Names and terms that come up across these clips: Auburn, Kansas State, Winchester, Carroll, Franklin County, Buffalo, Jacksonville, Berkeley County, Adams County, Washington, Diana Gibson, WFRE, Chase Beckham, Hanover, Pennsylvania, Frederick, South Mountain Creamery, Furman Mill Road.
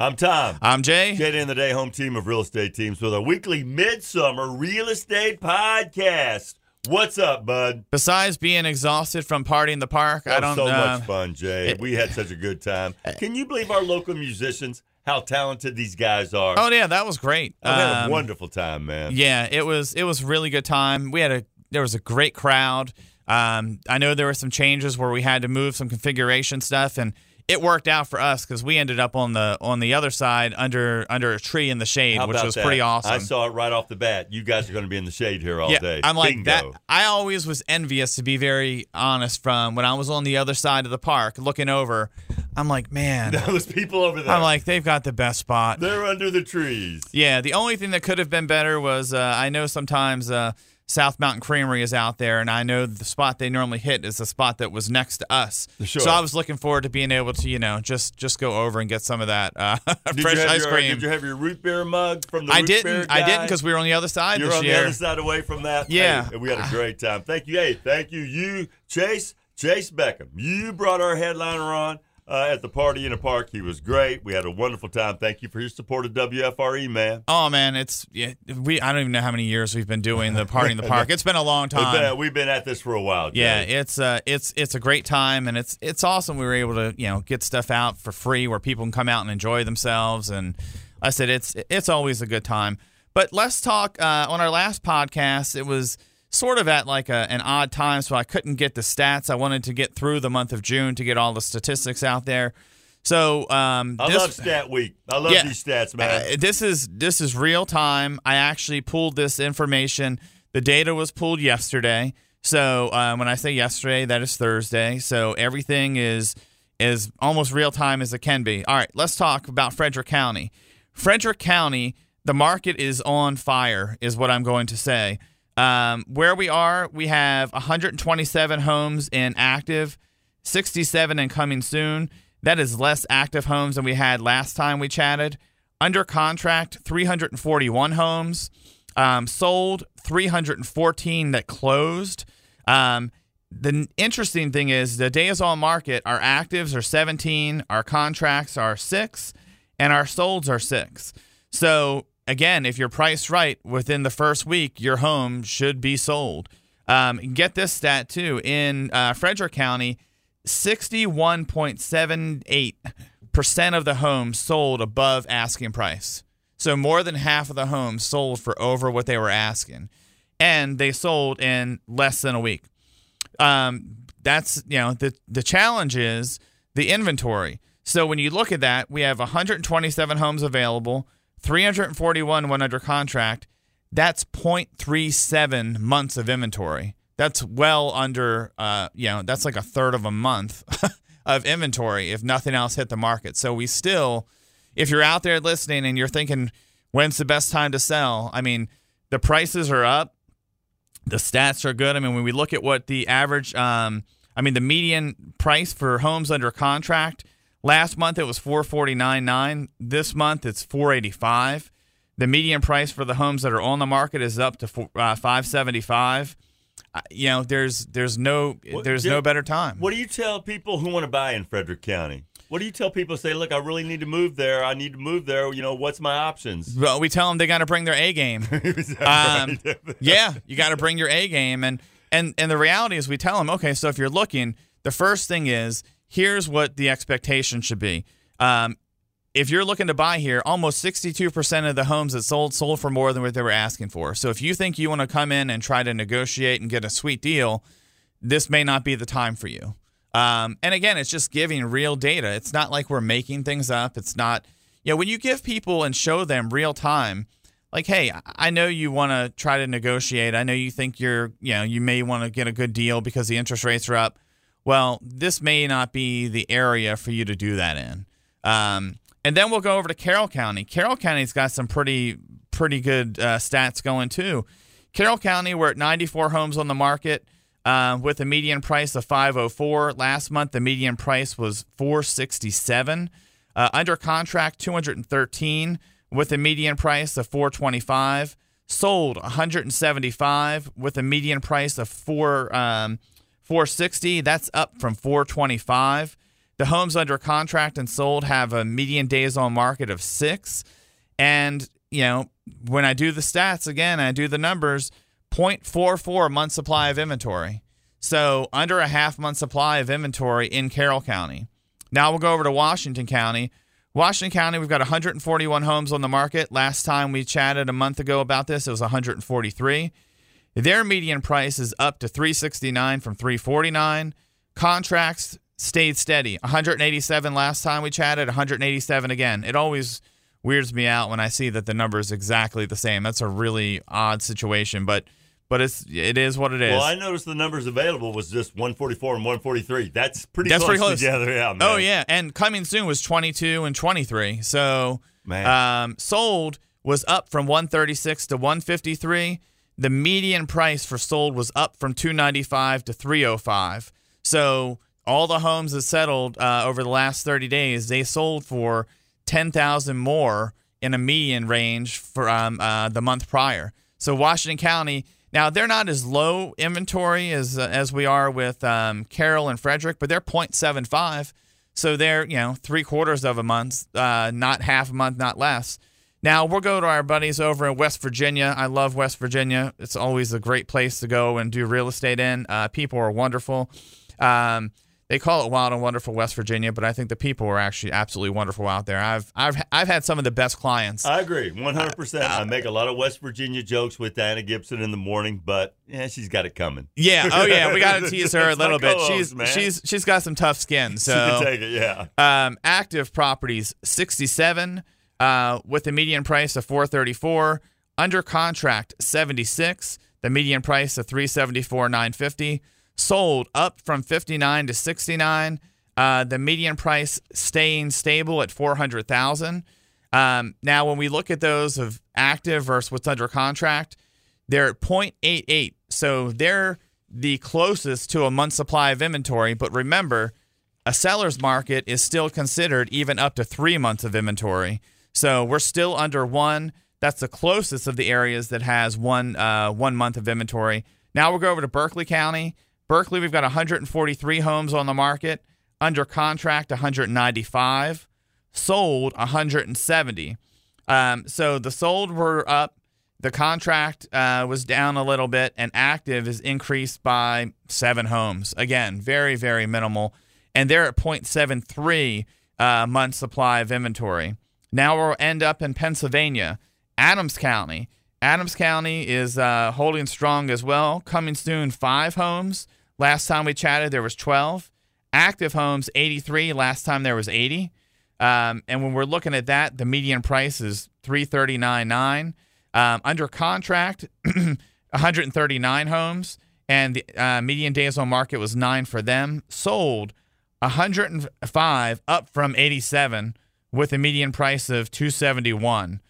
I'm Tom. I'm Jay. Jay in the Day, home team of real estate teams with our weekly Midsummer Real Estate Podcast. What's up, bud? Besides being exhausted from partying in the park, much fun, Jay. We had such a good time. Can you believe our local musicians? How talented these guys are. Oh, yeah, that was great. I had a wonderful time, man. Yeah, it was really good time. There was a great crowd. I know there were some changes where we had to move some configuration stuff, and it worked out for us because we ended up on the other side under a tree in the shade, which was pretty awesome. I saw it right off the bat. You guys are going to be in the shade here all day. I'm like that. I always was envious, to be very honest, from when I was on the other side of the park looking over. I'm like, man. Those people over there. I'm like, they've got the best spot. They're under the trees. Yeah, the only thing that could have been better was I know sometimes South Mountain Creamery is out there, and I know the spot they normally hit is the spot that was next to us. Sure. So I was looking forward to being able to, just go over and get some of that fresh ice cream. Did you have your root beer mug from the root beer guy? I didn't, because we were on the other side this year. You were on the other side away from that. Yeah. Hey, we had a great time. Thank you. Hey, thank you. You, Chase Beckham, you brought our headliner on. At the party in the park, he was great. We had a wonderful time. Thank you for your support of WFRE, man. Oh, man, I don't even know how many years we've been doing the party in the park. It's been a long time. We've been at this for a while. Jay. Yeah, it's a great time, and it's awesome. We were able to get stuff out for free where people can come out and enjoy themselves. And I said it's always a good time. But let's talk on our last podcast. It was sort of at like an odd time, so I couldn't get the stats. I wanted to get through the month of June to get all the statistics out there. So I love Stat Week. I love these stats, man. This is real time. I actually pulled this information. The data was pulled yesterday. So when I say yesterday, that is Thursday. So everything is as almost real time as it can be. All right, let's talk about Frederick County. Frederick County, the market is on fire, is what I'm going to say. Where we are, we have 127 homes in active, 67 in coming soon. That is less active homes than we had last time we chatted. Under contract, 341 homes. Sold, 314 that closed. The interesting thing is the days on market, our actives are 17, our contracts are 6, and our solds are 6. So again, if you're priced right within the first week, your home should be sold. Get this stat, too. In Frederick County, 61.78% of the homes sold above asking price. So more than half of the homes sold for over what they were asking. And they sold in less than a week. That's, the challenge is the inventory. So when you look at that, we have 127 homes available. 341 went under contract. That's 0.37 months of inventory. That's well under, that's like a third of a month of inventory if nothing else hit the market. So we still, if you're out there listening and you're thinking, when's the best time to sell? I mean, the prices are up. The stats are good. I mean, when we look at what the average, the median price for homes under contract, last month it was $449,900. This month it's $485,000. The median price for the homes that are on the market is up to $575,000. There's no better time. What do you tell people who want to buy in Frederick County? What do you tell people? Say, look, I really need to move there. I need to move there. What's my options? Well, we tell them they got to bring their A game. Yeah, you got to bring your A game, and the reality is we tell them, okay, so if you're looking, the first thing is, here's what the expectation should be. If you're looking to buy here, almost 62% of the homes that sold for more than what they were asking for. So if you think you want to come in and try to negotiate and get a sweet deal, this may not be the time for you. And again, it's just giving real data. It's not like we're making things up. It's not, when you give people and show them real time, like, hey, I know you want to try to negotiate. I know you think you may want to get a good deal because the interest rates are up. Well, this may not be the area for you to do that in. And then we'll go over to Carroll County. Carroll County's got some pretty good stats going too. Carroll County, we're at 94 homes on the market with a median price of $504. Last month, the median price was $467. Under contract, 213 with a median price of $425. Sold 175 with a median price of $460. That's up from $425. The homes under contract and sold have a median days on market of 6. And, you know, when I do the stats again, I do the numbers, 0.44 month supply of inventory. So under a half-month supply of inventory in Carroll County. Now we'll go over to Washington County. Washington County, we've got 141 homes on the market. Last time we chatted a month ago about this, it was 143. Their median price is up to $369 from $349. Contracts stayed steady. 187 last time we chatted, 187 again. It always weirds me out when I see that the number is exactly the same. That's a really odd situation, but it is what it is. Well, I noticed the numbers available was just 144 and 143. That's pretty close together. Yeah, man. Oh, yeah. And coming soon was 22 and 23. So sold was up from 136 to 153. The median price for sold was up from 295 to 305. So all the homes that settled over the last 30 days, they sold for 10,000 more in a median range from the month prior. So Washington County, now they're not as low inventory as we are with Carroll and Frederick, but they're 0.75, so they're 3/4 of a month, not half a month, not less. Now we'll go to our buddies over in West Virginia. I love West Virginia; it's always a great place to go and do real estate in. People are wonderful. They call it wild and wonderful West Virginia, but I think the people are actually absolutely wonderful out there. I've had some of the best clients. I agree, 100%. I make a lot of West Virginia jokes with Diana Gibson in the morning, but she's got it coming. Yeah, oh yeah, we got to tease her a little bit. She's got some tough skin, so she can take it. Yeah. Active properties 67 with a median price of $434. Under contract 76, the median price of $374,950. Sold up from 59 to 69. The median price staying stable at $400,000. Now, when we look at those of active versus what's under contract, they're at 0.88. So they're the closest to a month's supply of inventory. But remember, a seller's market is still considered even up to 3 months of inventory. So we're still under one. That's the closest of the areas that has 1 month of inventory. Now we'll go over to Berkeley County. Berkeley, we've got 143 homes on the market, under contract 195, sold 170. So the sold were up, the contract was down a little bit, and active is increased by 7 homes. Again, very, very minimal. And they're at 0.73 month supply of inventory. Now we'll end up in Pennsylvania, Adams County. Adams County is holding strong as well. Coming soon, 5 homes. Last time we chatted, there was 12. Active homes, 83. Last time there was 80. And when we're looking at that, the median price is $339,900. Under contract, 139 homes. And the median days on market was 9 for them. Sold, 105, up from 87, with a median price of $271.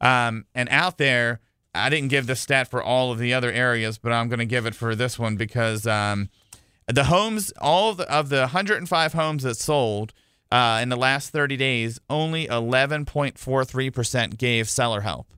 And out there, I didn't give the stat for all of the other areas, but I'm going to give it for this one because the homes, of the 105 homes that sold in the last 30 days, only 11.43% gave seller help.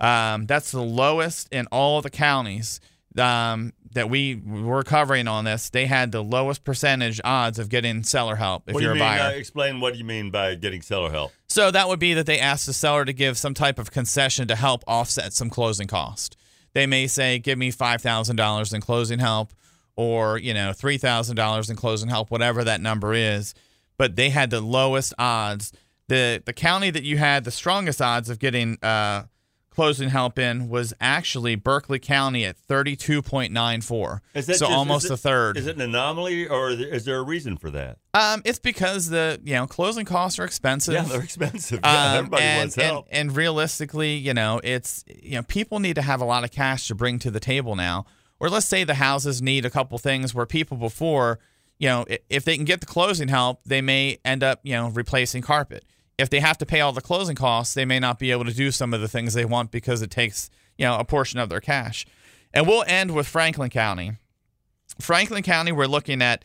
That's the lowest in all of the counties that we were covering on this. They had the lowest percentage odds of getting seller help if you're a buyer. Explain what you mean by getting seller help. So that would be that they ask the seller to give some type of concession to help offset some closing cost. They may say, give me $5,000 in closing help or, $3,000 in closing help, whatever that number is. But they had the lowest odds. The county that you had the strongest odds of getting closing help in was actually Berkeley County at 32.94. Almost a third. Is it an anomaly, or is there a reason for that? It's because the closing costs are expensive. Yeah, they're expensive. Everybody wants help. And realistically, it's people need to have a lot of cash to bring to the table now. Or let's say the houses need a couple things where people before, if they can get the closing help, they may end up replacing carpet. If they have to pay all the closing costs, they may not be able to do some of the things they want because it takes, a portion of their cash. And we'll end with Franklin County. Franklin County, we're looking at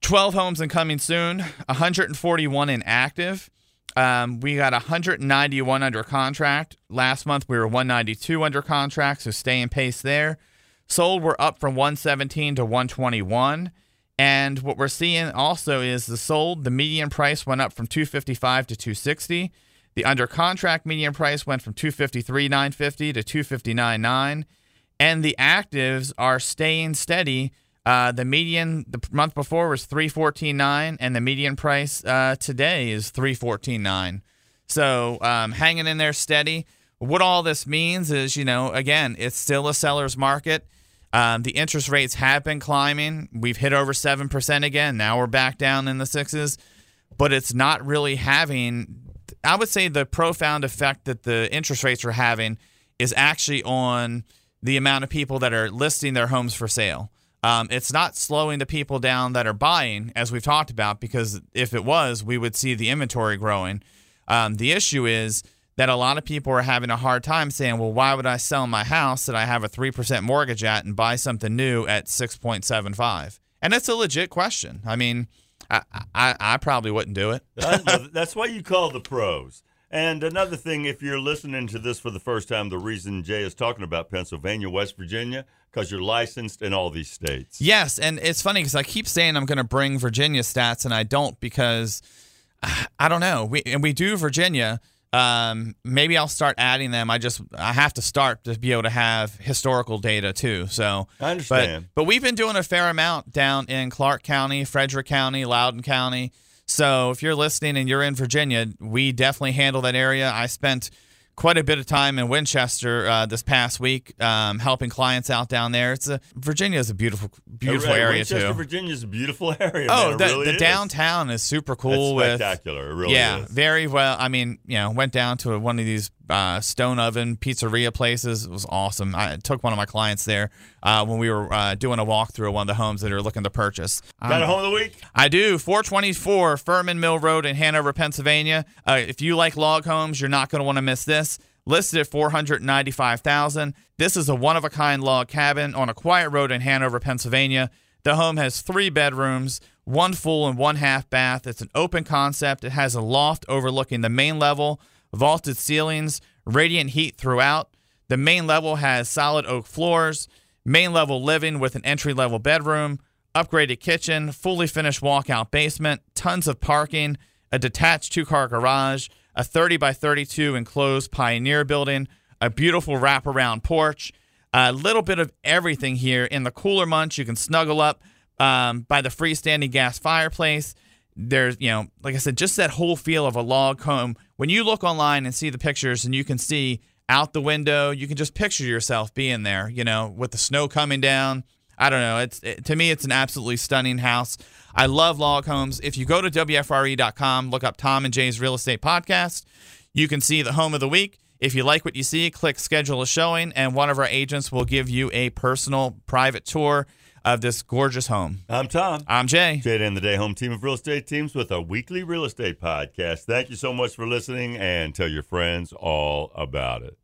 12 homes and coming soon, 141 in active. We got 191 under contract. Last month, we were 192 under contract, so stay in pace there. Sold, we're up from 117 to 121. And what we're seeing also is the sold, the median price went up from $255 to $260. The under contract median price went from $253,950 to $259,900. And the actives are staying steady. The median the month before was $314,900, and the median price today is $314,900. So hanging in there steady. What all this means is, you know, again, it's still a seller's market. The interest rates have been climbing. We've hit over 7% again. Now we're back down in the sixes. But it's not really having, I would say the profound effect that the interest rates are having is actually on the amount of people that are listing their homes for sale. It's not slowing the people down that are buying, as we've talked about, because if it was, we would see the inventory growing. The issue is that a lot of people are having a hard time saying, well, why would I sell my house that I have a 3% mortgage at and buy something new at 6.75? And that's a legit question. I mean, I probably wouldn't do it. That's why you call the pros. And another thing, if you're listening to this for the first time, the reason Jay is talking about Pennsylvania, West Virginia, because you're licensed in all these states. Yes, and it's funny because I keep saying I'm going to bring Virginia stats, and I don't because I don't know. We do Virginia. Maybe I'll start adding them. I have to start to be able to have historical data too. So I understand. But we've been doing a fair amount down in Clark County, Frederick County, Loudoun County. So if you're listening and you're in Virginia, we definitely handle that area. I spent quite a bit of time in Winchester this past week helping clients out down there. Virginia is a beautiful area Winchester, too. Winchester, Virginia is a beautiful area. Oh, man, the downtown is super cool. It's spectacular. It really is. Yeah, very well. I mean, you know, went down to one of these stone oven pizzeria places. It was awesome. I took one of my clients there when we were doing a walkthrough of one of the homes that are looking to purchase. Got a home of the week? I do. 424 Furman Mill Road in Hanover, Pennsylvania. If you like log homes, you're not going to want to miss this. Listed at $495,000. This is a one-of-a-kind log cabin on a quiet road in Hanover, Pennsylvania. The home has 3 bedrooms, 1 full and 1 half bath. It's an open concept. It has a loft overlooking the main level, vaulted ceilings, radiant heat throughout. The main level has solid oak floors, main level living with an entry-level bedroom, upgraded kitchen, fully finished walkout basement, tons of parking, a detached 2-car garage, a 30 by 32 enclosed pioneer building, a beautiful wraparound porch, a little bit of everything here. In the cooler months, you can snuggle up by the freestanding gas fireplace. There's, you know, like I said, just that whole feel of a log home. When you look online and see the pictures and you can see out the window, you can just picture yourself being there, you know, with the snow coming down. I don't know. To me, it's an absolutely stunning house. I love log homes. If you go to WFRE.com, look up Tom and Jay's Real Estate Podcast, you can see the home of the week. If you like what you see, click schedule a showing, and one of our agents will give you a personal private tour of this gorgeous home. I'm Tom. I'm Jay. Jay and the Day Home Team of Real Estate Teams with a weekly real estate podcast. Thank you so much for listening, and tell your friends all about it.